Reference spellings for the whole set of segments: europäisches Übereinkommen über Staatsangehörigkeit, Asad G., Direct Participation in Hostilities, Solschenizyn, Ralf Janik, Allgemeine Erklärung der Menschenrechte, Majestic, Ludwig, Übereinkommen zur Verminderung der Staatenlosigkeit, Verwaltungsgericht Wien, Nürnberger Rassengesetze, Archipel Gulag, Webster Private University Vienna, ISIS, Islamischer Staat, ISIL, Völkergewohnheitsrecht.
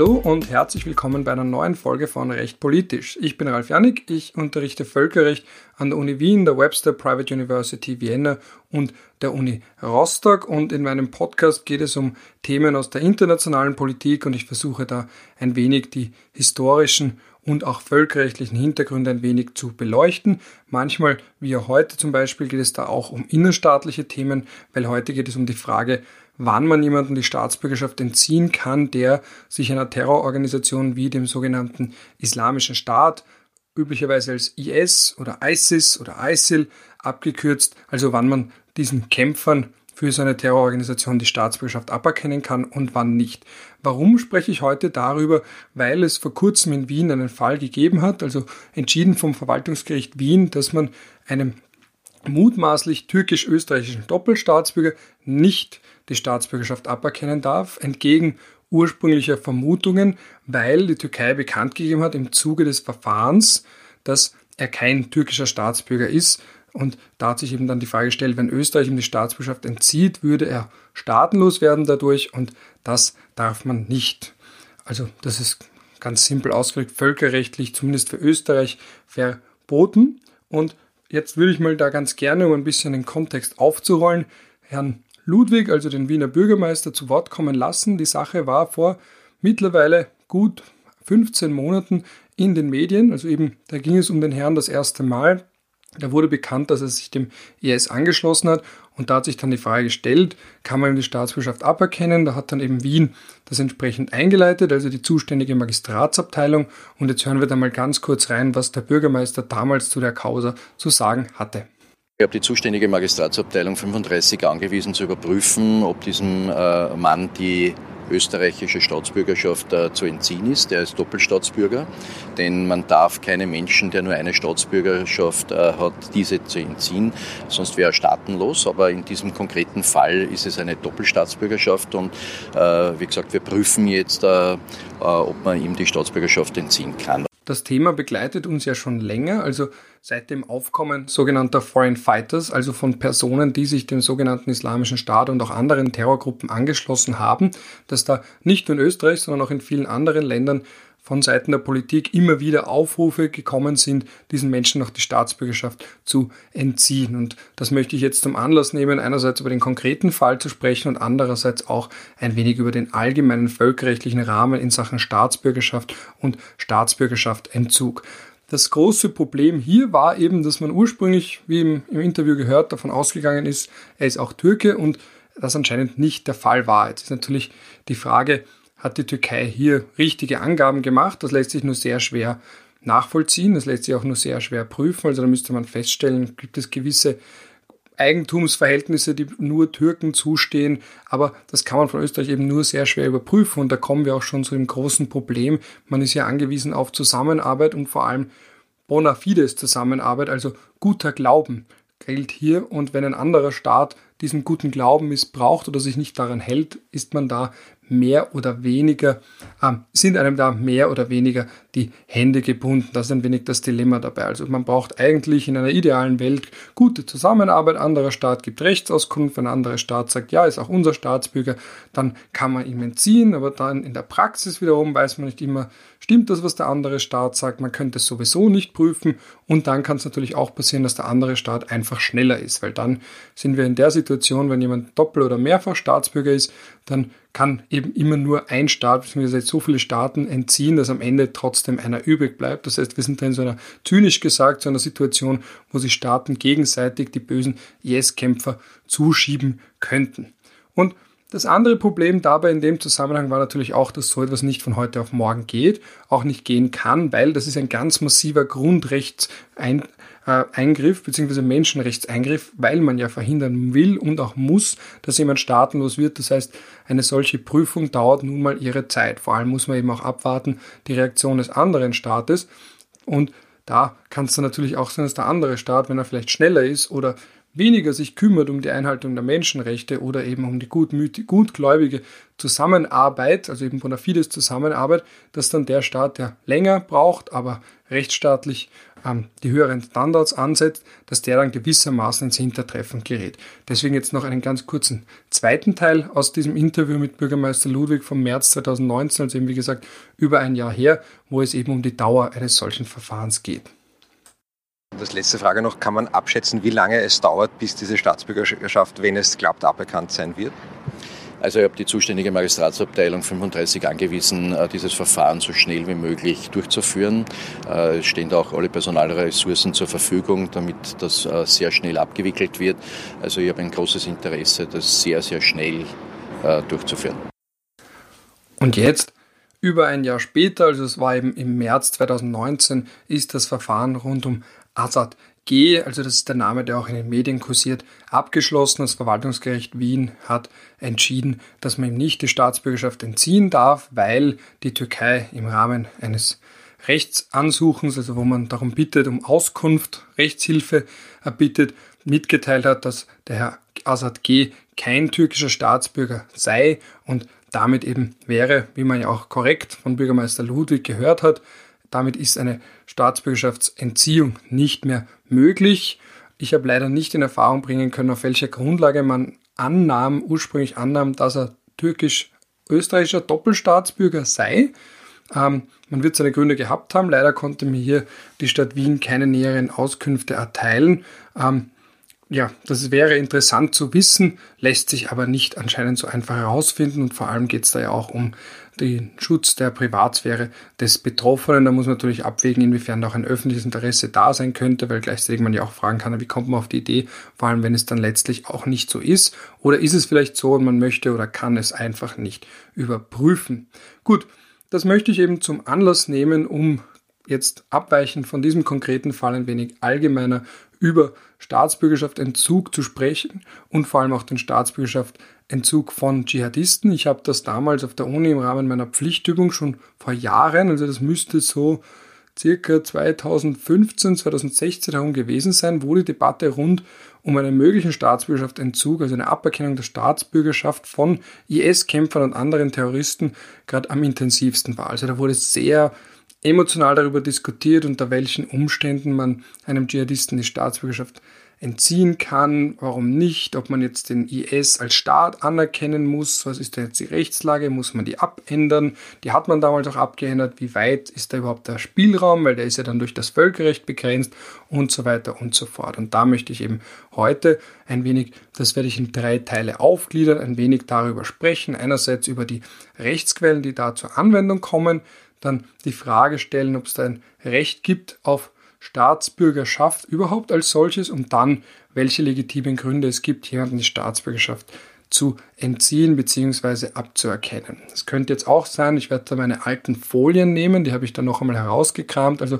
Hallo und herzlich willkommen bei einer neuen Folge von Recht Politisch. Ich bin Ralf Janik, ich unterrichte Völkerrecht an der Uni Wien, der Webster Private University Vienna und der Uni Rostock, und in meinem Podcast geht es um Themen aus der internationalen Politik und ich versuche da ein wenig die historischen und auch völkerrechtlichen Hintergründe ein wenig zu beleuchten. Manchmal, wie auch heute zum Beispiel, geht es da auch um innerstaatliche Themen, weil heute geht es um die Frage, wann man jemanden die Staatsbürgerschaft entziehen kann, der sich einer Terrororganisation wie dem sogenannten Islamischen Staat, üblicherweise als IS oder ISIS oder ISIL abgekürzt, also wann man diesen Kämpfern für so eine Terrororganisation die Staatsbürgerschaft aberkennen kann und wann nicht. Warum spreche ich heute darüber? Weil es vor kurzem in Wien einen Fall gegeben hat, also entschieden vom Verwaltungsgericht Wien, dass man einem mutmaßlich türkisch-österreichischen Doppelstaatsbürger nicht die Staatsbürgerschaft aberkennen darf, entgegen ursprünglicher Vermutungen, weil die Türkei bekannt gegeben hat im Zuge des Verfahrens, dass er kein türkischer Staatsbürger ist. Und da hat sich eben dann die Frage gestellt, wenn Österreich ihm die Staatsbürgerschaft entzieht, würde er staatenlos werden dadurch, und das darf man nicht. Also das ist ganz simpel ausgedrückt völkerrechtlich, zumindest für Österreich, verboten. Und jetzt würde ich mal da ganz gerne, um ein bisschen den Kontext aufzurollen, Herrn Ludwig, also den Wiener Bürgermeister, zu Wort kommen lassen. Die Sache war vor mittlerweile gut 15 Monaten in den Medien, also eben da ging es um den Herrn das erste Mal. Da wurde bekannt, dass er sich dem IS angeschlossen hat, und da hat sich dann die Frage gestellt, kann man ihm die Staatsbürgerschaft aberkennen? Da hat dann eben Wien das entsprechend eingeleitet, also die zuständige Magistratsabteilung, und jetzt hören wir da mal ganz kurz rein, was der Bürgermeister damals zu der Causa zu sagen hatte. Ich habe die zuständige Magistratsabteilung 35 angewiesen zu überprüfen, ob diesem Mann die österreichische Staatsbürgerschaft zu entziehen ist. Der ist Doppelstaatsbürger, denn man darf keinem Menschen, der nur eine Staatsbürgerschaft hat, diese zu entziehen, sonst wäre er staatenlos. Aber in diesem konkreten Fall ist es eine Doppelstaatsbürgerschaft, und wie gesagt, wir prüfen jetzt, ob man ihm die Staatsbürgerschaft entziehen kann. Das Thema begleitet uns ja schon länger, also seit dem Aufkommen sogenannter Foreign Fighters, also von Personen, die sich dem sogenannten Islamischen Staat und auch anderen Terrorgruppen angeschlossen haben, dass da nicht nur in Österreich, sondern auch in vielen anderen Ländern von Seiten der Politik immer wieder Aufrufe gekommen sind, diesen Menschen noch die Staatsbürgerschaft zu entziehen. Und das möchte ich jetzt zum Anlass nehmen, einerseits über den konkreten Fall zu sprechen und andererseits auch ein wenig über den allgemeinen völkerrechtlichen Rahmen in Sachen Staatsbürgerschaft und Staatsbürgerschaftsentzug. Das große Problem hier war eben, dass man ursprünglich, wie im Interview gehört, davon ausgegangen ist, er ist auch Türke, und das anscheinend nicht der Fall war. Jetzt ist natürlich die Frage, hat die Türkei hier richtige Angaben gemacht? Das lässt sich nur sehr schwer nachvollziehen, das lässt sich auch nur sehr schwer prüfen. Also da müsste man feststellen, gibt es gewisse Eigentumsverhältnisse, die nur Türken zustehen, aber das kann man von Österreich eben nur sehr schwer überprüfen, und da kommen wir auch schon zu dem großen Problem. Man ist ja angewiesen auf Zusammenarbeit und vor allem bona fides Zusammenarbeit, also guter Glauben gilt hier, und wenn ein anderer Staat diesen guten Glauben missbraucht oder sich nicht daran hält, ist man da mehr oder weniger, sind einem da mehr oder weniger die Hände gebunden. Das ist ein wenig das Dilemma dabei. Also man braucht eigentlich in einer idealen Welt gute Zusammenarbeit. Anderer Staat gibt Rechtsauskunft, wenn ein anderer Staat sagt, ja, ist auch unser Staatsbürger, dann kann man ihm entziehen, aber dann in der Praxis wiederum weiß man nicht immer, stimmt das, was der andere Staat sagt, man könnte es sowieso nicht prüfen, und dann kann es natürlich auch passieren, dass der andere Staat einfach schneller ist, weil dann sind wir in der Situation, wenn jemand Doppel- oder Mehrfachstaatsbürger ist, dann kann eben immer nur ein Staat bzw. so viele Staaten entziehen, dass am Ende trotzdem einer übrig bleibt. Das heißt, wir sind da in so einer, zynisch gesagt, so einer Situation, wo sich Staaten gegenseitig die bösen IS-Kämpfer zuschieben könnten. Und das andere Problem dabei in dem Zusammenhang war natürlich auch, dass so etwas nicht von heute auf morgen geht, auch nicht gehen kann, weil das ist ein ganz massiver Grundrechtseingriff bzw. Menschenrechtseingriff, weil man ja verhindern will und auch muss, dass jemand staatenlos wird. Das heißt, eine solche Prüfung dauert nun mal ihre Zeit. Vor allem muss man eben auch abwarten, die Reaktion des anderen Staates. Und da kann es dann natürlich auch sein, dass der andere Staat, wenn er vielleicht schneller ist oder weniger sich kümmert um die Einhaltung der Menschenrechte oder eben um die gutgläubige Zusammenarbeit, also eben bona fides Zusammenarbeit, dass dann der Staat, der länger braucht, aber rechtsstaatlich die höheren Standards ansetzt, dass der dann gewissermaßen ins Hintertreffen gerät. Deswegen jetzt noch einen ganz kurzen zweiten Teil aus diesem Interview mit Bürgermeister Ludwig vom März 2019, also eben wie gesagt über ein Jahr her, wo es eben um die Dauer eines solchen Verfahrens geht. Und als letzte Frage noch, kann man abschätzen, wie lange es dauert, bis diese Staatsbürgerschaft, wenn es klappt, aberkannt sein wird? Also ich habe die zuständige Magistratsabteilung 35 angewiesen, dieses Verfahren so schnell wie möglich durchzuführen. Es stehen da auch alle Personalressourcen zur Verfügung, damit das sehr schnell abgewickelt wird. Also ich habe ein großes Interesse, das sehr, sehr schnell durchzuführen. Und jetzt? Über ein Jahr später, also es war eben im März 2019, ist das Verfahren rund um Asad G., also das ist der Name, der auch in den Medien kursiert, abgeschlossen. Das Verwaltungsgericht Wien hat entschieden, dass man ihm nicht die Staatsbürgerschaft entziehen darf, weil die Türkei im Rahmen eines Rechtsansuchens, also wo man darum bittet, um Auskunft, Rechtshilfe erbittet, mitgeteilt hat, dass der Herr Asad G. kein türkischer Staatsbürger sei und damit eben wäre, wie man ja auch korrekt von Bürgermeister Ludwig gehört hat, damit ist eine Staatsbürgerschaftsentziehung nicht mehr möglich. Ich habe leider nicht in Erfahrung bringen können, auf welcher Grundlage man ursprünglich annahm, dass er türkisch-österreichischer Doppelstaatsbürger sei. Man wird seine Gründe gehabt haben. Leider konnte mir hier die Stadt Wien keine näheren Auskünfte erteilen. Ja, das wäre interessant zu wissen, lässt sich aber nicht anscheinend so einfach herausfinden und vor allem geht es da ja auch um den Schutz der Privatsphäre des Betroffenen. Da muss man natürlich abwägen, inwiefern auch ein öffentliches Interesse da sein könnte, weil gleichzeitig man ja auch fragen kann, wie kommt man auf die Idee, vor allem wenn es dann letztlich auch nicht so ist. Oder ist es vielleicht so und man möchte oder kann es einfach nicht überprüfen. Gut, das möchte ich eben zum Anlass nehmen, um jetzt abweichend von diesem konkreten Fall ein wenig allgemeiner über Staatsbürgerschaftsentzug zu sprechen und vor allem auch den Staatsbürgerschaftsentzug von Dschihadisten. Ich habe das damals auf der Uni im Rahmen meiner Pflichtübung schon vor Jahren, also das müsste so circa 2015, 2016 herum gewesen sein, wo die Debatte rund um einen möglichen Staatsbürgerschaftsentzug, also eine Aberkennung der Staatsbürgerschaft von IS-Kämpfern und anderen Terroristen gerade am intensivsten war. Also da wurde sehr emotional darüber diskutiert, unter welchen Umständen man einem Dschihadisten die Staatsbürgerschaft entziehen kann, warum nicht, ob man jetzt den IS als Staat anerkennen muss, was ist da jetzt die Rechtslage, muss man die abändern, die hat man damals auch abgeändert, wie weit ist da überhaupt der Spielraum, weil der ist ja dann durch das Völkerrecht begrenzt und so weiter und so fort. Und da möchte ich eben heute ein wenig, das werde ich in 3 Teile aufgliedern, ein wenig darüber sprechen, einerseits über die Rechtsquellen, die da zur Anwendung kommen, dann die Frage stellen, ob es da ein Recht gibt auf Staatsbürgerschaft überhaupt als solches und dann, welche legitimen Gründe es gibt, jemanden die Staatsbürgerschaft zu entziehen bzw. abzuerkennen. Das könnte jetzt auch sein, ich werde da meine alten Folien nehmen, die habe ich dann noch einmal herausgekramt. Also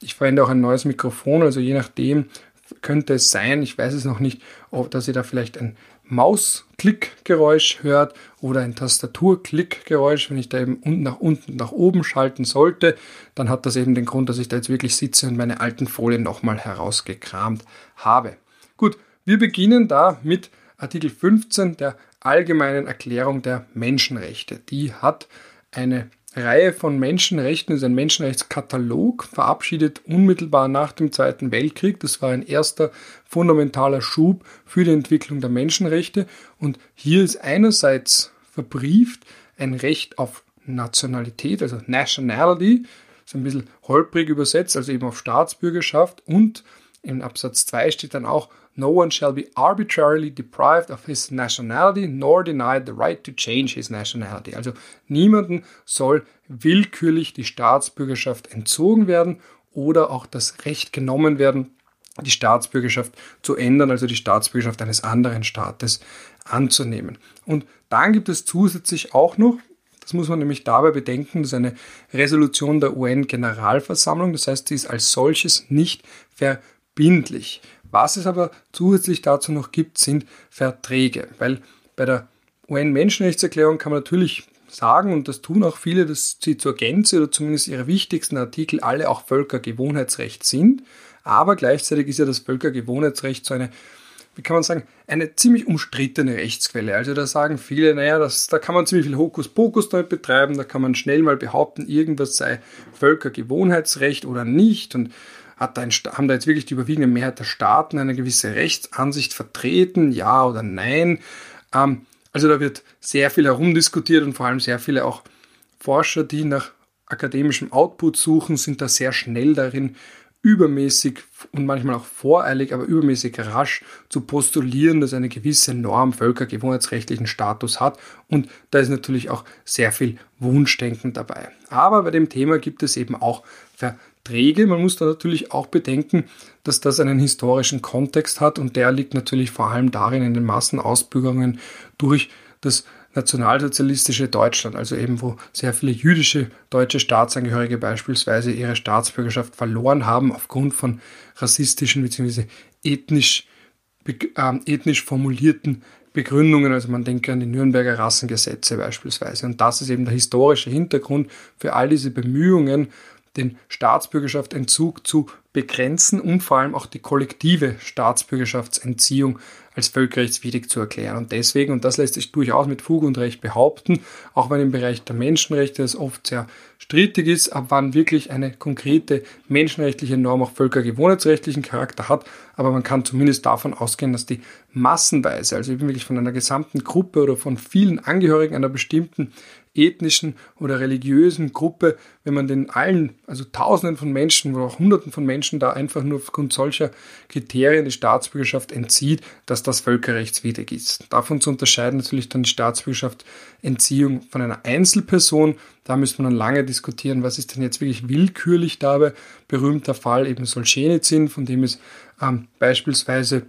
ich verwende auch ein neues Mikrofon, also je nachdem könnte es sein, ich weiß es noch nicht, dass ihr da vielleicht ein Mausklickgeräusch hört oder ein Tastaturklickgeräusch, wenn ich da eben unten nach oben schalten sollte, dann hat das eben den Grund, dass ich da jetzt wirklich sitze und meine alten Folien nochmal herausgekramt habe. Gut, wir beginnen da mit Artikel 15 der Allgemeinen Erklärung der Menschenrechte. Die hat eine Reihe von Menschenrechten, ist ein Menschenrechtskatalog, verabschiedet unmittelbar nach dem Zweiten Weltkrieg. Das war ein erster fundamentaler Schub für die Entwicklung der Menschenrechte. Und hier ist einerseits verbrieft ein Recht auf Nationalität, also Nationality, ist ein bisschen holprig übersetzt, also eben auf Staatsbürgerschaft. Und in Absatz 2 steht dann auch, no one shall be arbitrarily deprived of his nationality, nor denied the right to change his nationality. Also niemandem soll willkürlich die Staatsbürgerschaft entzogen werden oder auch das Recht genommen werden, die Staatsbürgerschaft zu ändern, also die Staatsbürgerschaft eines anderen Staates anzunehmen. Und dann gibt es zusätzlich auch noch, das muss man nämlich dabei bedenken, das ist eine Resolution der UN-Generalversammlung, das heißt, die ist als solches nicht verbindlich. Was es aber zusätzlich dazu noch gibt, sind Verträge, weil bei der UN-Menschenrechtserklärung kann man natürlich sagen, und das tun auch viele, dass sie zur Gänze oder zumindest ihre wichtigsten Artikel alle auch Völkergewohnheitsrecht sind, aber gleichzeitig ist ja das Völkergewohnheitsrecht so eine, wie kann man sagen, eine ziemlich umstrittene Rechtsquelle. Also da sagen viele, naja, da kann man ziemlich viel Hokuspokus damit betreiben, da kann man schnell mal behaupten, irgendwas sei Völkergewohnheitsrecht oder nicht und haben da jetzt wirklich die überwiegende Mehrheit der Staaten eine gewisse Rechtsansicht vertreten, ja oder nein? Also da wird sehr viel herumdiskutiert und vor allem sehr viele auch Forscher, die nach akademischem Output suchen, sind da sehr schnell darin, übermäßig und manchmal auch voreilig, aber übermäßig rasch zu postulieren, dass eine gewisse Norm völkergewohnheitsrechtlichen Status hat. Und da ist natürlich auch sehr viel Wunschdenken dabei. Aber bei dem Thema gibt es eben auch Verträge. Man muss da natürlich auch bedenken, dass das einen historischen Kontext hat und der liegt natürlich vor allem darin in den Massenausbürgerungen durch das nationalsozialistische Deutschland, also eben wo sehr viele jüdische deutsche Staatsangehörige beispielsweise ihre Staatsbürgerschaft verloren haben aufgrund von rassistischen bzw. ethnisch formulierten Begründungen. Also man denke an die Nürnberger Rassengesetze beispielsweise. Und das ist eben der historische Hintergrund für all diese Bemühungen, den Staatsbürgerschaftsentzug zu begrenzen und vor allem auch die kollektive Staatsbürgerschaftsentziehung als völkerrechtswidrig zu erklären. Und deswegen, und das lässt sich durchaus mit Fug und Recht behaupten, auch wenn im Bereich der Menschenrechte es oft sehr strittig ist, ab wann wirklich eine konkrete menschenrechtliche Norm auch völkergewohnheitsrechtlichen Charakter hat, aber man kann zumindest davon ausgehen, dass die massenweise, also eben wirklich von einer gesamten Gruppe oder von vielen Angehörigen einer bestimmten ethnischen oder religiösen Gruppe, wenn man den allen, also Tausenden von Menschen oder auch Hunderten von Menschen da einfach nur aufgrund solcher Kriterien die Staatsbürgerschaft entzieht, dass das völkerrechtswidrig ist. Davon zu unterscheiden natürlich dann die Staatsbürgerschaftsentziehung von einer Einzelperson. Da müsste man dann lange diskutieren, was ist denn jetzt wirklich willkürlich dabei. Berühmter Fall eben Solschenizyn, von dem es beispielsweise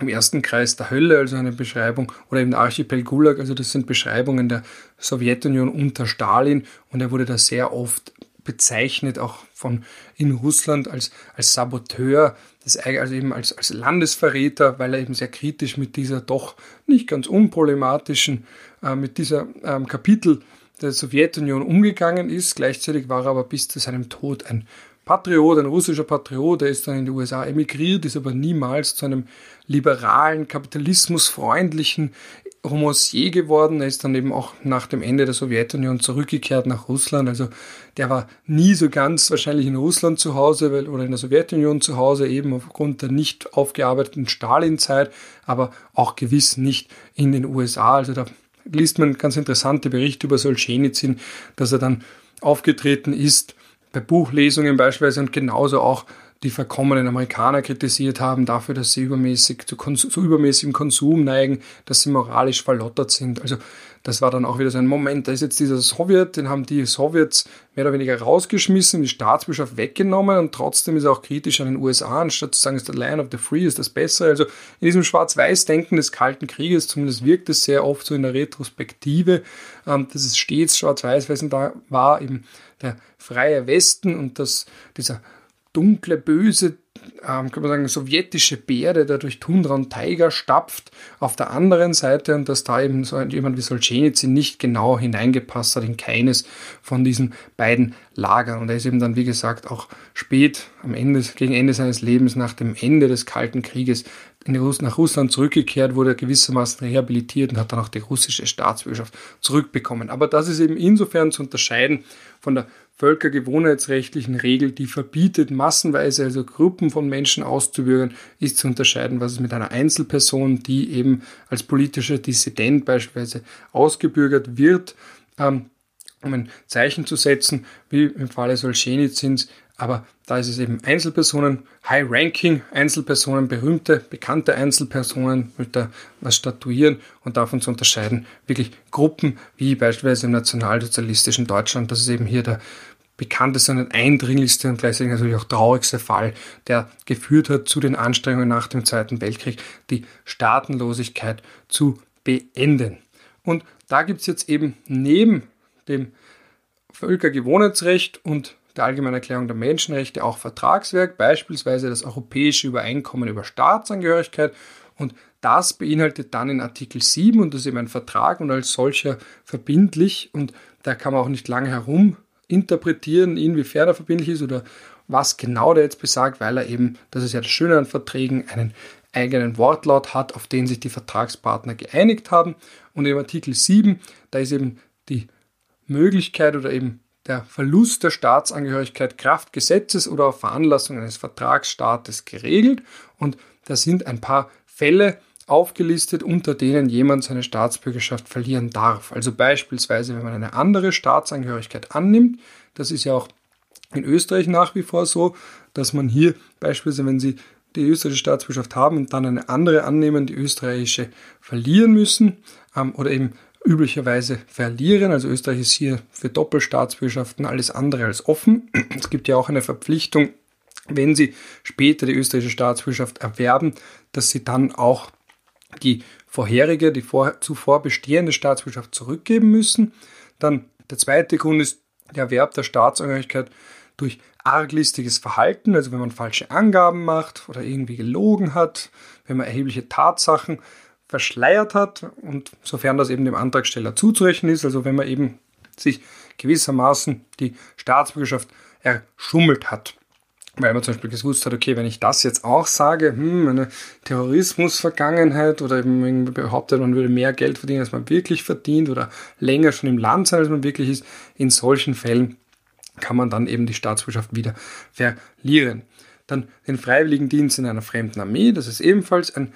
im ersten Kreis der Hölle, also eine Beschreibung, oder eben der Archipel Gulag, also das sind Beschreibungen der Sowjetunion unter Stalin und er wurde da sehr oft bezeichnet, auch von in Russland als Saboteur, also eben als Landesverräter, weil er eben sehr kritisch mit dieser doch nicht ganz unproblematischen, mit dieser Kapitel der Sowjetunion umgegangen ist. Gleichzeitig war er aber bis zu seinem Tod ein Patriot, ein russischer Patriot, der ist dann in die USA emigriert, ist aber niemals zu einem liberalen, kapitalismusfreundlichen Romancier geworden. Er ist dann eben auch nach dem Ende der Sowjetunion zurückgekehrt nach Russland. Also der war nie so ganz wahrscheinlich in Russland zu Hause oder in der Sowjetunion zu Hause, eben aufgrund der nicht aufgearbeiteten Stalinzeit, aber auch gewiss nicht in den USA. Also da liest man ganz interessante Berichte über Solschenizyn, dass er dann aufgetreten ist bei Buchlesungen beispielsweise und genauso auch die verkommenen Amerikaner kritisiert haben dafür, dass sie zu übermäßigem Konsum neigen, dass sie moralisch verlottert sind. Also das war dann auch wieder so ein Moment, da ist jetzt dieser Sowjet, den haben die Sowjets mehr oder weniger rausgeschmissen, die Staatsbürgerschaft weggenommen und trotzdem ist er auch kritisch an den USA, anstatt zu sagen, ist der Land of the Free, ist das Bessere. Also in diesem Schwarz-Weiß-Denken des Kalten Krieges, zumindest wirkt es sehr oft so in der Retrospektive, dass es stets schwarz-weiß war, eben der freie Westen und dass dieser dunkle, böse, kann man sagen, sowjetische Bär, der da durch Tundra und Taiga stapft, auf der anderen Seite und dass da eben so jemand wie Solschenizyn nicht genau hineingepasst hat in keines von diesen beiden Lagern. Und er ist eben dann, wie gesagt, auch spät gegen Ende seines Lebens, nach dem Ende des Kalten Krieges, nach Russland zurückgekehrt, wurde gewissermaßen rehabilitiert und hat dann auch die russische Staatsbürgerschaft zurückbekommen. Aber das ist eben insofern zu unterscheiden von der völkergewohnheitsrechtlichen Regel, die verbietet, massenweise, also Gruppen von Menschen auszubürgern, ist zu unterscheiden, was es mit einer Einzelperson, die eben als politischer Dissident beispielsweise ausgebürgert wird, um ein Zeichen zu setzen, wie im Falle Solschenizyns. Aber da ist es eben Einzelpersonen, High-Ranking Einzelpersonen, berühmte, bekannte Einzelpersonen mit da was statuieren und davon zu unterscheiden, wirklich Gruppen wie beispielsweise im nationalsozialistischen Deutschland. Das ist eben hier der bekannteste und eindringlichste und gleichzeitig natürlich auch traurigste Fall, der geführt hat zu den Anstrengungen nach dem Zweiten Weltkrieg, die Staatenlosigkeit zu beenden. Und da gibt es jetzt eben neben dem Völkergewohnheitsrecht und der Allgemeinen Erklärung der Menschenrechte auch Vertragswerk, beispielsweise das europäische Übereinkommen über Staatsangehörigkeit, und das beinhaltet dann in Artikel 7 und das ist eben ein Vertrag und als solcher verbindlich und da kann man auch nicht lange herum interpretieren, inwiefern er verbindlich ist oder was genau der jetzt besagt, weil er eben, das ist ja das Schöne an Verträgen, einen eigenen Wortlaut hat, auf den sich die Vertragspartner geeinigt haben und im Artikel 7, da ist eben die Möglichkeit oder eben der Verlust der Staatsangehörigkeit kraft Gesetzes oder auf Veranlassung eines Vertragsstaates geregelt. Und da sind ein paar Fälle aufgelistet, unter denen jemand seine Staatsbürgerschaft verlieren darf. Also beispielsweise, wenn man eine andere Staatsangehörigkeit annimmt, das ist ja auch in Österreich nach wie vor so, dass man hier beispielsweise, wenn Sie die österreichische Staatsbürgerschaft haben und dann eine andere annehmen, die österreichische verlieren müssen oder eben üblicherweise verlieren. Also Österreich ist hier für Doppelstaatsbürgerschaften alles andere als offen. Es gibt ja auch eine Verpflichtung, wenn Sie später die österreichische Staatsbürgerschaft erwerben, dass Sie dann auch die vorherige, zuvor bestehende Staatsbürgerschaft zurückgeben müssen. Dann der zweite Grund ist der Erwerb der Staatsangehörigkeit durch arglistiges Verhalten, also wenn man falsche Angaben macht oder irgendwie gelogen hat, wenn man erhebliche Tatsachen verschleiert hat und sofern das eben dem Antragsteller zuzurechnen ist, also wenn man eben sich gewissermaßen die Staatsbürgerschaft erschummelt hat. Weil man zum Beispiel gewusst hat, okay, wenn ich das jetzt auch sage, eine Terrorismusvergangenheit oder eben behauptet, man würde mehr Geld verdienen, als man wirklich verdient oder länger schon im Land sein, als man wirklich ist, in solchen Fällen kann man dann eben die Staatsbürgerschaft wieder verlieren. Dann den Freiwilligendienst in einer fremden Armee, das ist ebenfalls ein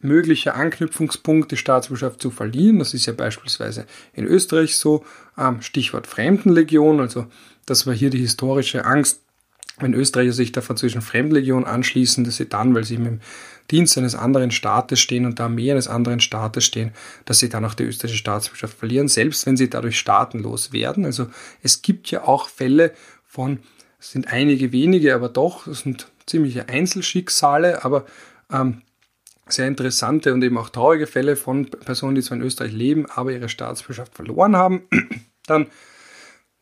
möglicher Anknüpfungspunkt, die Staatsbürgerschaft zu verlieren. Das ist ja beispielsweise in Österreich so, Stichwort Fremdenlegion, also das war hier die historische Angst, wenn Österreicher sich der französischen Fremdenlegion anschließen, dass sie dann, weil sie im Dienst eines anderen Staates stehen und der Armee eines anderen Staates stehen, dass sie dann auch die österreichische Staatsbürgerschaft verlieren, selbst wenn sie dadurch staatenlos werden. Also es gibt ja auch Fälle von, es sind einige wenige, aber doch, es sind ziemliche Einzelschicksale, aber sehr interessante und eben auch traurige Fälle von Personen, die zwar in Österreich leben, aber ihre Staatsbürgerschaft verloren haben. Dann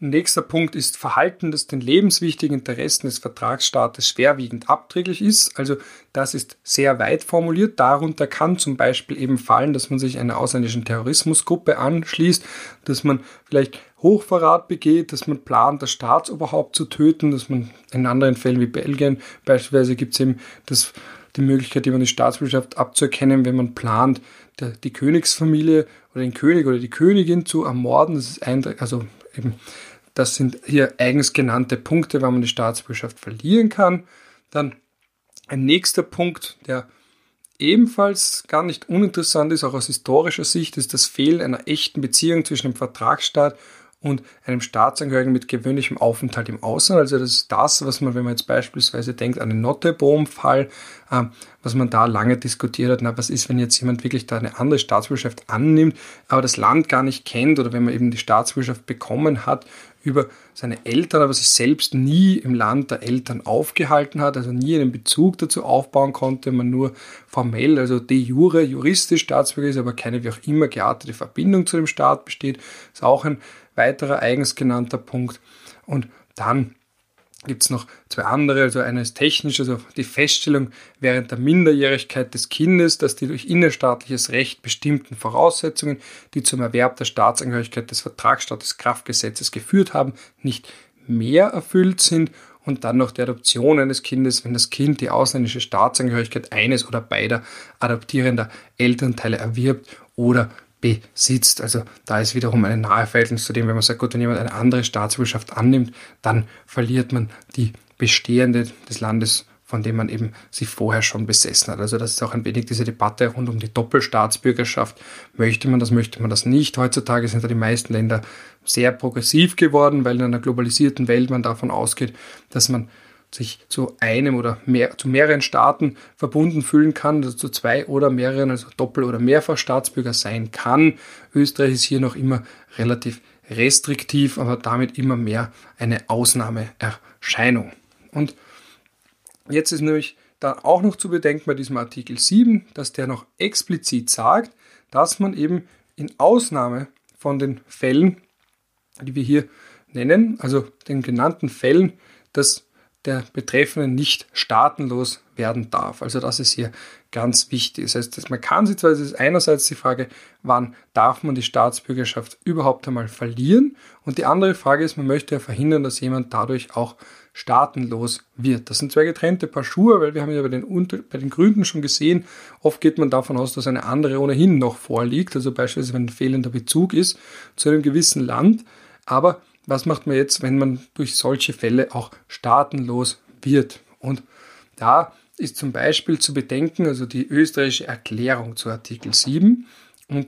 nächster Punkt ist Verhalten, das den lebenswichtigen Interessen des Vertragsstaates schwerwiegend abträglich ist. Also das ist sehr weit formuliert. Darunter kann zum Beispiel eben fallen, dass man sich einer ausländischen Terrorismusgruppe anschließt, dass man vielleicht Hochverrat begeht, dass man plant, das Staatsoberhaupt zu töten, dass man in anderen Fällen wie Belgien beispielsweise gibt es eben die Möglichkeit, die Staatsbürgerschaft abzuerkennen, wenn man plant, die Königsfamilie oder den König oder die Königin zu ermorden. Das ist Das sind hier eigens genannte Punkte, wann man die Staatsbürgerschaft verlieren kann. Dann ein nächster Punkt, der ebenfalls gar nicht uninteressant ist, auch aus historischer Sicht, ist das Fehlen einer echten Beziehung zwischen dem Vertragsstaat und einem Staatsangehörigen mit gewöhnlichem Aufenthalt im Ausland. Also das ist das, was man, wenn man jetzt beispielsweise denkt an den Nottebohm-Fall, was man da lange diskutiert hat, na was ist, wenn jetzt jemand wirklich da eine andere Staatsbürgerschaft annimmt, aber das Land gar nicht kennt oder wenn man eben die Staatsbürgerschaft bekommen hat über seine Eltern, aber sich selbst nie im Land der Eltern aufgehalten hat, also nie einen Bezug dazu aufbauen konnte, man nur formell, also de jure, juristisch Staatsbürger ist, aber keine wie auch immer geartete Verbindung zu dem Staat besteht, ist auch ein weiterer eigens genannter Punkt. Und dann gibt es noch zwei andere, also eine ist technisch, also die Feststellung während der Minderjährigkeit des Kindes, dass die durch innerstaatliches Recht bestimmten Voraussetzungen, die zum Erwerb der Staatsangehörigkeit des Vertragsstaates Kraftgesetzes geführt haben, nicht mehr erfüllt sind. Und dann noch die Adoption eines Kindes, wenn das Kind die ausländische Staatsangehörigkeit eines oder beider adoptierender Elternteile erwirbt oder besitzt. Also da ist wiederum eine nahe Verhältnis zu dem, wenn man sagt, gut, wenn jemand eine andere Staatsbürgerschaft annimmt, dann verliert man die bestehende des Landes, von dem man eben sich vorher schon besessen hat. Also das ist auch ein wenig diese Debatte rund um die Doppelstaatsbürgerschaft. Möchte man das nicht? Heutzutage sind ja die meisten Länder sehr progressiv geworden, weil in einer globalisierten Welt man davon ausgeht, dass man sich zu einem oder zu mehreren Staaten verbunden fühlen kann, also zu zwei oder mehreren, also Doppel- oder Mehrfachstaatsbürger sein kann. Österreich ist hier noch immer relativ restriktiv, aber damit immer mehr eine Ausnahmeerscheinung. Und jetzt ist nämlich dann auch noch zu bedenken bei diesem Artikel 7, dass der noch explizit sagt, dass man eben in Ausnahme von den Fällen, die wir hier nennen, also den genannten Fällen, dass der Betreffende nicht staatenlos werden darf. Also das ist hier ganz wichtig. Das heißt, man kann sich zwar, es ist einerseits die Frage, wann darf man die Staatsbürgerschaft überhaupt einmal verlieren? Und die andere Frage ist, man möchte ja verhindern, dass jemand dadurch auch staatenlos wird. Das sind zwei getrennte Paar Schuhe, weil wir haben ja bei den Gründen schon gesehen, oft geht man davon aus, dass eine andere ohnehin noch vorliegt. Also beispielsweise, wenn ein fehlender Bezug ist zu einem gewissen Land, aber was macht man jetzt, wenn man durch solche Fälle auch staatenlos wird? Und da ist zum Beispiel zu bedenken, also die österreichische Erklärung zu Artikel 7. Und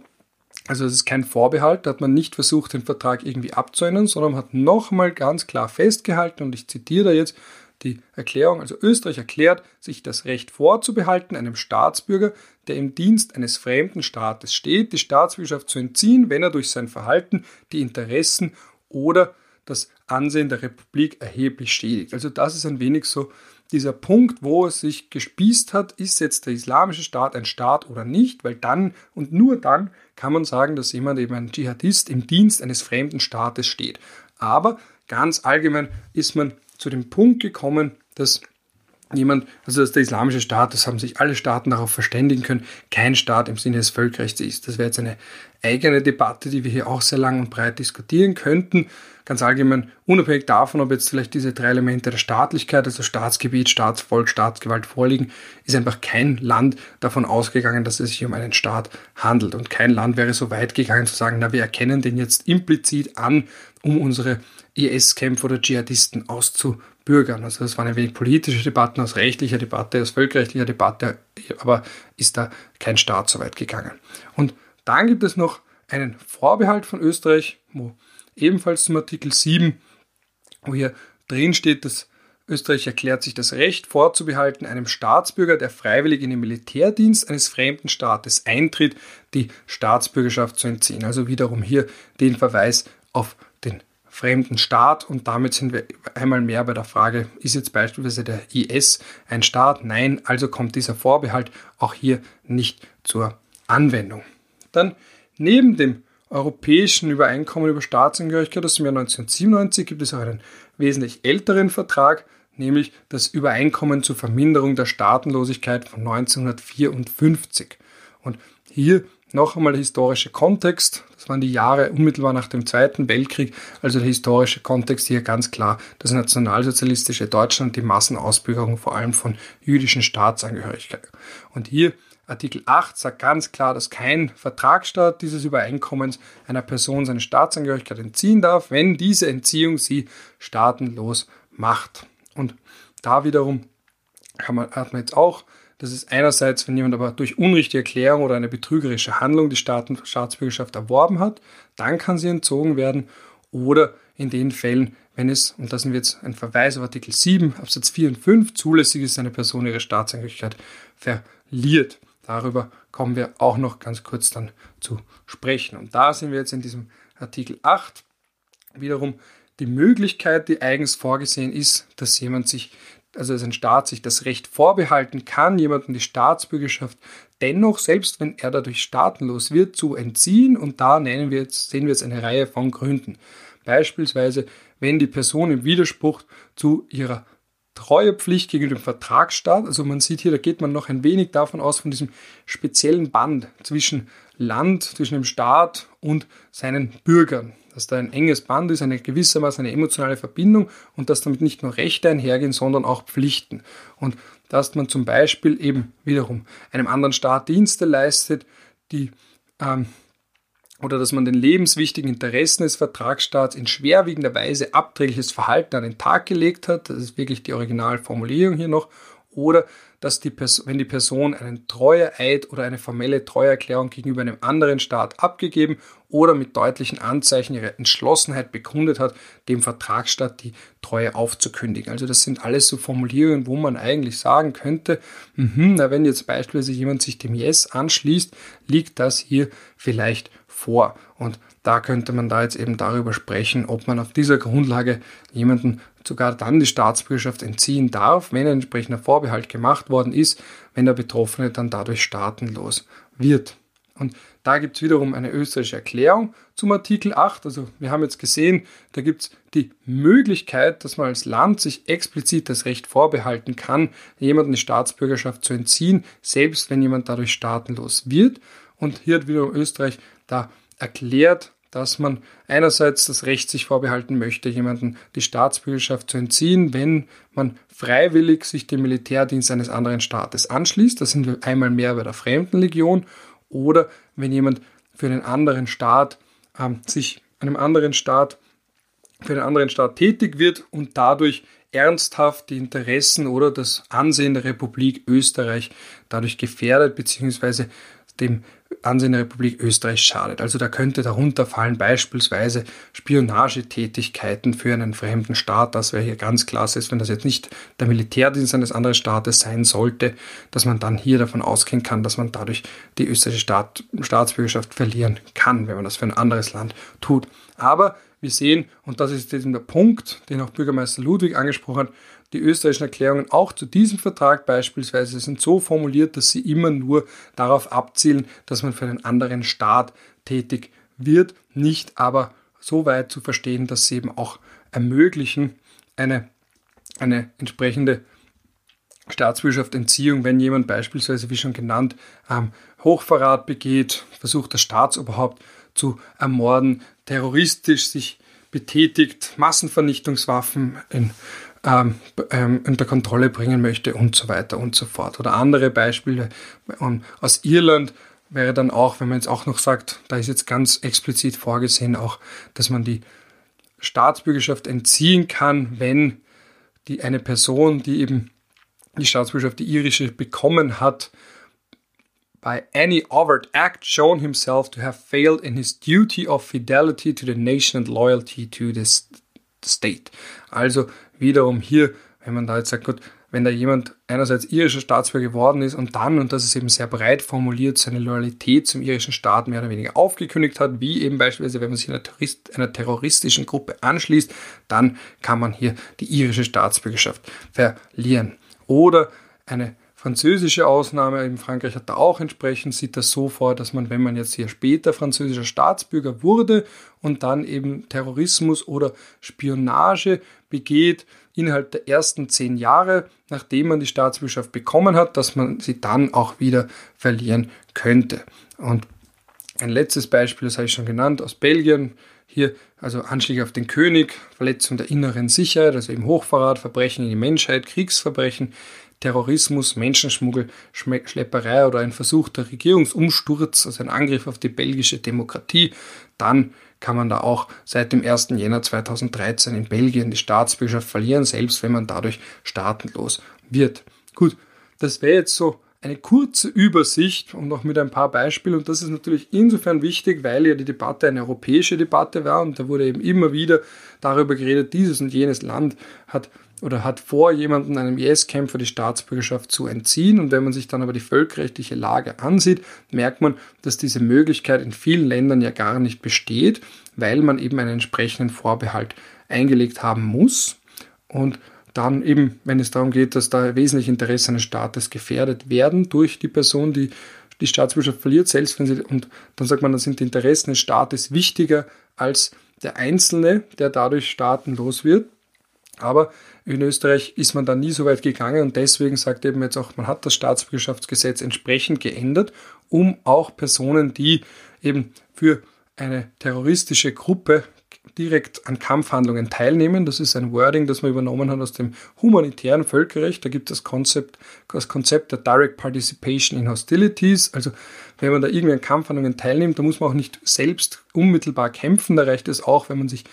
also das ist kein Vorbehalt, da hat man nicht versucht, den Vertrag irgendwie abzuändern, sondern man hat nochmal ganz klar festgehalten, und ich zitiere da jetzt die Erklärung, also Österreich erklärt, sich das Recht vorzubehalten, einem Staatsbürger, der im Dienst eines fremden Staates steht, die Staatsbürgerschaft zu entziehen, wenn er durch sein Verhalten die Interessen oder das Ansehen der Republik erheblich schädigt. Also das ist ein wenig so dieser Punkt, wo es sich gespießt hat, ist jetzt der Islamische Staat ein Staat oder nicht, weil dann und nur dann kann man sagen, dass jemand eben ein Dschihadist im Dienst eines fremden Staates steht. Aber ganz allgemein ist man zu dem Punkt gekommen, dass jemand, also dass der Islamische Staat, das haben sich alle Staaten darauf verständigen können, kein Staat im Sinne des Völkerrechts ist. Das wäre jetzt eine eigene Debatte, die wir hier auch sehr lang und breit diskutieren könnten. Ganz allgemein, unabhängig davon, ob jetzt vielleicht diese drei Elemente der Staatlichkeit, also Staatsgebiet, Staatsvolk, Staatsgewalt vorliegen, ist einfach kein Land davon ausgegangen, dass es sich um einen Staat handelt. Und kein Land wäre so weit gegangen zu sagen, na, wir erkennen den jetzt implizit an, um unsere IS-Kämpfer oder Dschihadisten auszubürgern. Also das waren ein wenig politische Debatten, aus rechtlicher Debatte, aus völkerrechtlicher Debatte, aber ist da kein Staat so weit gegangen. Und dann gibt es noch einen Vorbehalt von Österreich, wo ebenfalls zum Artikel 7, wo hier drin steht, dass Österreich erklärt sich das Recht vorzubehalten, einem Staatsbürger, der freiwillig in den Militärdienst eines fremden Staates eintritt, die Staatsbürgerschaft zu entziehen. Also wiederum hier den Verweis auf den fremden Staat, und damit sind wir einmal mehr bei der Frage, ist jetzt beispielsweise der IS ein Staat? Nein, also kommt dieser Vorbehalt auch hier nicht zur Anwendung. Dann neben dem Europäischen Übereinkommen über Staatsangehörigkeit aus dem Jahr 1997 gibt es auch einen wesentlich älteren Vertrag, nämlich das Übereinkommen zur Verminderung der Staatenlosigkeit von 1954. Und hier noch einmal der historische Kontext, das waren die Jahre unmittelbar nach dem Zweiten Weltkrieg, also der historische Kontext hier ganz klar, das nationalsozialistische Deutschland, die Massenausbürgerung vor allem von jüdischen Staatsangehörigkeiten. Und hier Artikel 8 sagt ganz klar, dass kein Vertragsstaat dieses Übereinkommens einer Person seine Staatsangehörigkeit entziehen darf, wenn diese Entziehung sie staatenlos macht. Und da wiederum hat man jetzt auch, das ist einerseits, wenn jemand aber durch unrichtige Erklärung oder eine betrügerische Handlung die Staatsbürgerschaft erworben hat, dann kann sie entzogen werden, oder in den Fällen, wenn es, und da sind wir jetzt ein Verweis auf Artikel 7 Absatz 4 und 5, zulässig ist, eine Person ihre Staatsangehörigkeit verliert. Darüber kommen wir auch noch ganz kurz dann zu sprechen. Und da sind wir jetzt in diesem Artikel 8 wiederum die Möglichkeit, die eigens vorgesehen ist, dass jemand sich, also dass ein Staat sich das Recht vorbehalten kann, jemandem die Staatsbürgerschaft dennoch, selbst wenn er dadurch staatenlos wird, zu entziehen. Und da sehen wir jetzt eine Reihe von Gründen. Beispielsweise, wenn die Person im Widerspruch zu ihrer Treuepflicht gegenüber dem Vertragsstaat, also man sieht hier, da geht man noch ein wenig davon aus, von diesem speziellen Band zwischen Land, zwischen dem Staat und seinen Bürgern, dass da ein enges Band ist, eine gewissermaßen eine emotionale Verbindung, und dass damit nicht nur Rechte einhergehen, sondern auch Pflichten. Und dass man zum Beispiel eben wiederum einem anderen Staat Dienste leistet, die oder dass man den lebenswichtigen Interessen des Vertragsstaats in schwerwiegender Weise abträgliches Verhalten an den Tag gelegt hat, das ist wirklich die Originalformulierung hier noch, oder dass wenn die Person einen Treueeid oder eine formelle Treuerklärung gegenüber einem anderen Staat abgegeben oder mit deutlichen Anzeichen ihre Entschlossenheit bekundet hat, dem Vertragsstaat die Treue aufzukündigen. Also das sind alles so Formulierungen, wo man eigentlich sagen könnte, wenn jetzt beispielsweise jemand sich dem Yes anschließt, liegt das hier vielleicht vor. Und da könnte man da jetzt eben darüber sprechen, ob man auf dieser Grundlage jemanden sogar dann die Staatsbürgerschaft entziehen darf, wenn ein entsprechender Vorbehalt gemacht worden ist, wenn der Betroffene dann dadurch staatenlos wird. Und da gibt es wiederum eine österreichische Erklärung zum Artikel 8. Also wir haben jetzt gesehen, da gibt es die Möglichkeit, dass man als Land sich explizit das Recht vorbehalten kann, jemanden die Staatsbürgerschaft zu entziehen, selbst wenn jemand dadurch staatenlos wird. Und hier hat wiederum Österreich da erklärt, dass man einerseits das Recht sich vorbehalten möchte, jemanden die Staatsbürgerschaft zu entziehen, wenn man freiwillig sich dem Militärdienst eines anderen Staates anschließt. Da sind wir einmal mehr bei der Fremdenlegion. Oder wenn jemand für einen anderen Staat sich einem anderen Staat für einen anderen Staat tätig wird und dadurch ernsthaft die Interessen oder das Ansehen der Republik Österreich dadurch gefährdet bzw. dem Ansehen der Republik Österreich schadet. Also da könnte darunter fallen beispielsweise Spionagetätigkeiten für einen fremden Staat. Das wäre hier ganz klar, selbst wenn das jetzt nicht der Militärdienst eines anderen Staates sein sollte, dass man dann hier davon ausgehen kann, dass man dadurch die österreichische Staatsbürgerschaft verlieren kann, wenn man das für ein anderes Land tut. Aber wir sehen, und das ist eben der Punkt, den auch Bürgermeister Ludwig angesprochen hat, die österreichischen Erklärungen auch zu diesem Vertrag beispielsweise sind so formuliert, dass sie immer nur darauf abzielen, dass man für einen anderen Staat tätig wird, nicht aber so weit zu verstehen, dass sie eben auch ermöglichen, eine entsprechende Staatsbürgerschaft Entziehung, wenn jemand beispielsweise, wie schon genannt, Hochverrat begeht, versucht das Staatsoberhaupt zu ermorden, terroristisch sich betätigt, Massenvernichtungswaffen unter Kontrolle bringen möchte und so weiter und so fort. Oder andere Beispiele aus Irland wäre dann auch, wenn man jetzt auch noch sagt, da ist jetzt ganz explizit vorgesehen auch, dass man die Staatsbürgerschaft entziehen kann, wenn eine Person, die eben die Staatsbürgerschaft, die irische, bekommen hat, by any overt act shown himself to have failed in his duty of fidelity to the nation and loyalty to the state. Also wiederum hier, wenn man da jetzt sagt, gut, wenn da jemand einerseits irischer Staatsbürger geworden ist und dann, und das ist eben sehr breit formuliert, seine Loyalität zum irischen Staat mehr oder weniger aufgekündigt hat, wie eben beispielsweise, wenn man sich einer terroristischen Gruppe anschließt, dann kann man hier die irische Staatsbürgerschaft verlieren. Oder eine französische Ausnahme, in Frankreich hat da auch entsprechend, sieht das so vor, dass man, wenn man jetzt hier später französischer Staatsbürger wurde und dann eben Terrorismus oder Spionage begeht, innerhalb der ersten 10 Jahre, nachdem man die Staatsbürgerschaft bekommen hat, dass man sie dann auch wieder verlieren könnte. Und ein letztes Beispiel, das habe ich schon genannt, aus Belgien, hier also Anschläge auf den König, Verletzung der inneren Sicherheit, also eben Hochverrat, Verbrechen in die Menschheit, Kriegsverbrechen, Terrorismus, Menschenschmuggel, Schlepperei oder ein versuchter Regierungsumsturz, also ein Angriff auf die belgische Demokratie, dann kann man da auch seit dem 1. Jänner 2013 in Belgien die Staatsbürgerschaft verlieren, selbst wenn man dadurch staatenlos wird. Gut, das wäre jetzt so eine kurze Übersicht und noch mit ein paar Beispielen, und das ist natürlich insofern wichtig, weil ja die Debatte eine europäische Debatte war und da wurde eben immer wieder darüber geredet, dieses und jenes Land hat vor, jemanden, einem IS-Kämpfer, die Staatsbürgerschaft zu entziehen. Und wenn man sich dann aber die völkerrechtliche Lage ansieht, merkt man, dass diese Möglichkeit in vielen Ländern ja gar nicht besteht, weil man eben einen entsprechenden Vorbehalt eingelegt haben muss. Und dann eben, wenn es darum geht, dass da wesentliche Interessen eines Staates gefährdet werden durch die Person, die die Staatsbürgerschaft verliert, selbst wenn sie, und dann sagt man, dann sind die Interessen des Staates wichtiger als der Einzelne, der dadurch staatenlos wird. Aber in Österreich ist man da nie so weit gegangen und deswegen sagt eben jetzt auch, man hat das Staatsbürgerschaftsgesetz entsprechend geändert, um auch Personen, die eben für eine terroristische Gruppe direkt an Kampfhandlungen teilnehmen, das ist ein Wording, das man übernommen hat aus dem humanitären Völkerrecht, da gibt es das Konzept der Direct Participation in Hostilities, also wenn man da irgendwie an Kampfhandlungen teilnimmt, da muss man auch nicht selbst unmittelbar kämpfen, da reicht es auch, wenn man sich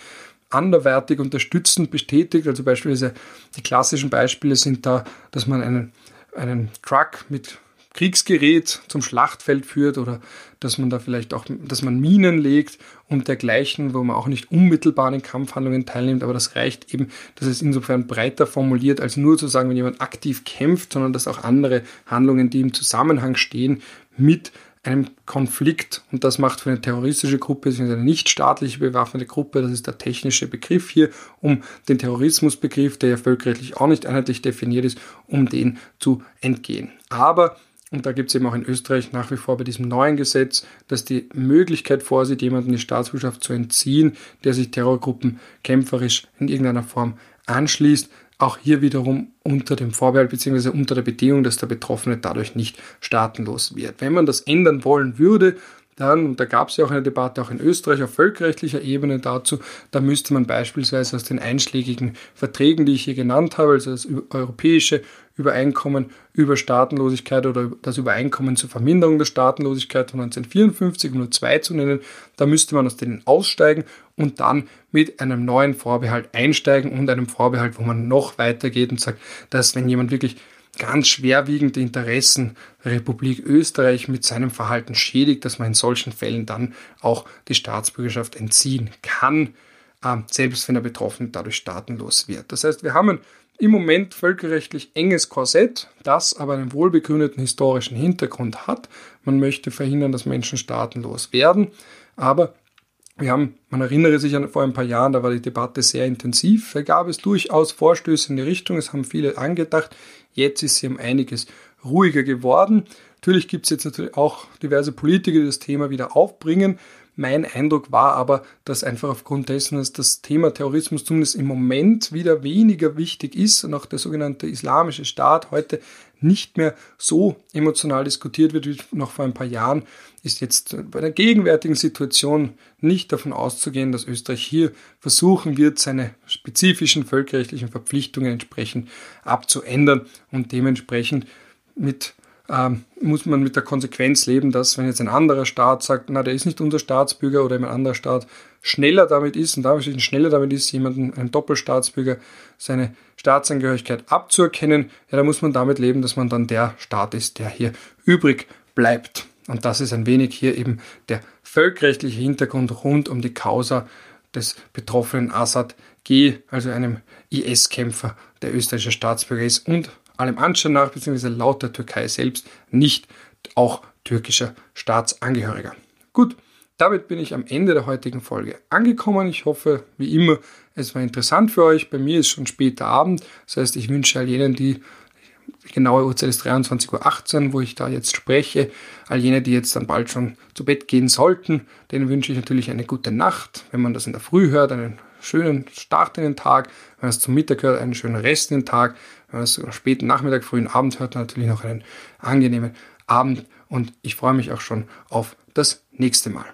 anderweitig unterstützend bestätigt, also beispielsweise die klassischen Beispiele sind da, dass man einen Truck mit Kriegsgerät zum Schlachtfeld führt oder dass man da vielleicht auch, dass man Minen legt und dergleichen, wo man auch nicht unmittelbar an den Kampfhandlungen teilnimmt, aber das reicht eben, das ist insofern breiter formuliert, als nur zu sagen, wenn jemand aktiv kämpft, sondern dass auch andere Handlungen, die im Zusammenhang stehen, mit einem Konflikt, und das macht für eine terroristische Gruppe, das ist eine nichtstaatliche bewaffnete Gruppe, das ist der technische Begriff hier, um den Terrorismusbegriff, der ja völkerrechtlich auch nicht einheitlich definiert ist, um den zu entgehen. Aber, und da gibt es eben auch in Österreich nach wie vor bei diesem neuen Gesetz, dass die Möglichkeit vorsieht, jemanden die Staatsbürgerschaft zu entziehen, der sich Terrorgruppen kämpferisch in irgendeiner Form anschließt, auch hier wiederum unter dem Vorbehalt bzw. unter der Bedingung, dass der Betroffene dadurch nicht staatenlos wird. Wenn man das ändern wollen würde, dann, und da gab es ja auch eine Debatte auch in Österreich auf völkerrechtlicher Ebene dazu, da müsste man beispielsweise aus den einschlägigen Verträgen, die ich hier genannt habe, also das europäische Übereinkommen über Staatenlosigkeit oder das Übereinkommen zur Verminderung der Staatenlosigkeit von 1954, um nur zwei zu nennen, da müsste man aus denen aussteigen und dann mit einem neuen Vorbehalt einsteigen und einem Vorbehalt, wo man noch weitergeht und sagt, dass wenn jemand wirklich ganz schwerwiegende Interessen der Republik Österreich mit seinem Verhalten schädigt, dass man in solchen Fällen dann auch die Staatsbürgerschaft entziehen kann, selbst wenn der Betroffene dadurch staatenlos wird. Das heißt, wir haben im Moment völkerrechtlich enges Korsett, das aber einen wohlbegründeten historischen Hintergrund hat. Man möchte verhindern, dass Menschen staatenlos werden, aber man erinnere sich an vor ein paar Jahren, da war die Debatte sehr intensiv, da gab es durchaus Vorstöße in die Richtung, es haben viele angedacht, jetzt ist sie um einiges ruhiger geworden. Natürlich gibt es jetzt natürlich auch diverse Politiker, die das Thema wieder aufbringen. Mein Eindruck war aber, dass einfach aufgrund dessen, dass das Thema Terrorismus zumindest im Moment wieder weniger wichtig ist und auch der sogenannte Islamische Staat heute nicht mehr so emotional diskutiert wird wie noch vor ein paar Jahren, ist jetzt bei der gegenwärtigen Situation nicht davon auszugehen, dass Österreich hier versuchen wird, seine spezifischen völkerrechtlichen Verpflichtungen entsprechend abzuändern und dementsprechend muss man mit der Konsequenz leben, dass wenn jetzt ein anderer Staat sagt, na, der ist nicht unser Staatsbürger oder ein anderer Staat schneller damit ist, jemanden, einem Doppelstaatsbürger, seine Staatsangehörigkeit abzuerkennen, ja, da muss man damit leben, dass man dann der Staat ist, der hier übrig bleibt. Und das ist ein wenig hier eben der völkerrechtliche Hintergrund rund um die Causa des betroffenen Asad G., also einem IS-Kämpfer, der österreichischer Staatsbürger ist und allem Anschein nach, beziehungsweise laut der Türkei selbst, nicht auch türkischer Staatsangehöriger. Gut, damit bin ich am Ende der heutigen Folge angekommen. Ich hoffe, wie immer, es war interessant für euch. Bei mir ist schon später Abend. Das heißt, ich wünsche all jenen, die genaue Uhrzeit ist 23.18 Uhr, wo ich da jetzt spreche, all jene, die jetzt dann bald schon zu Bett gehen sollten, denen wünsche ich natürlich eine gute Nacht. Wenn man das in der Früh hört, einen schönen Start in den Tag. Wenn man es zum Mittag hört, einen schönen Rest in den Tag. Wenn man es am späten Nachmittag, frühen Abend hört, natürlich noch einen angenehmen Abend. Und ich freue mich auch schon auf das nächste Mal.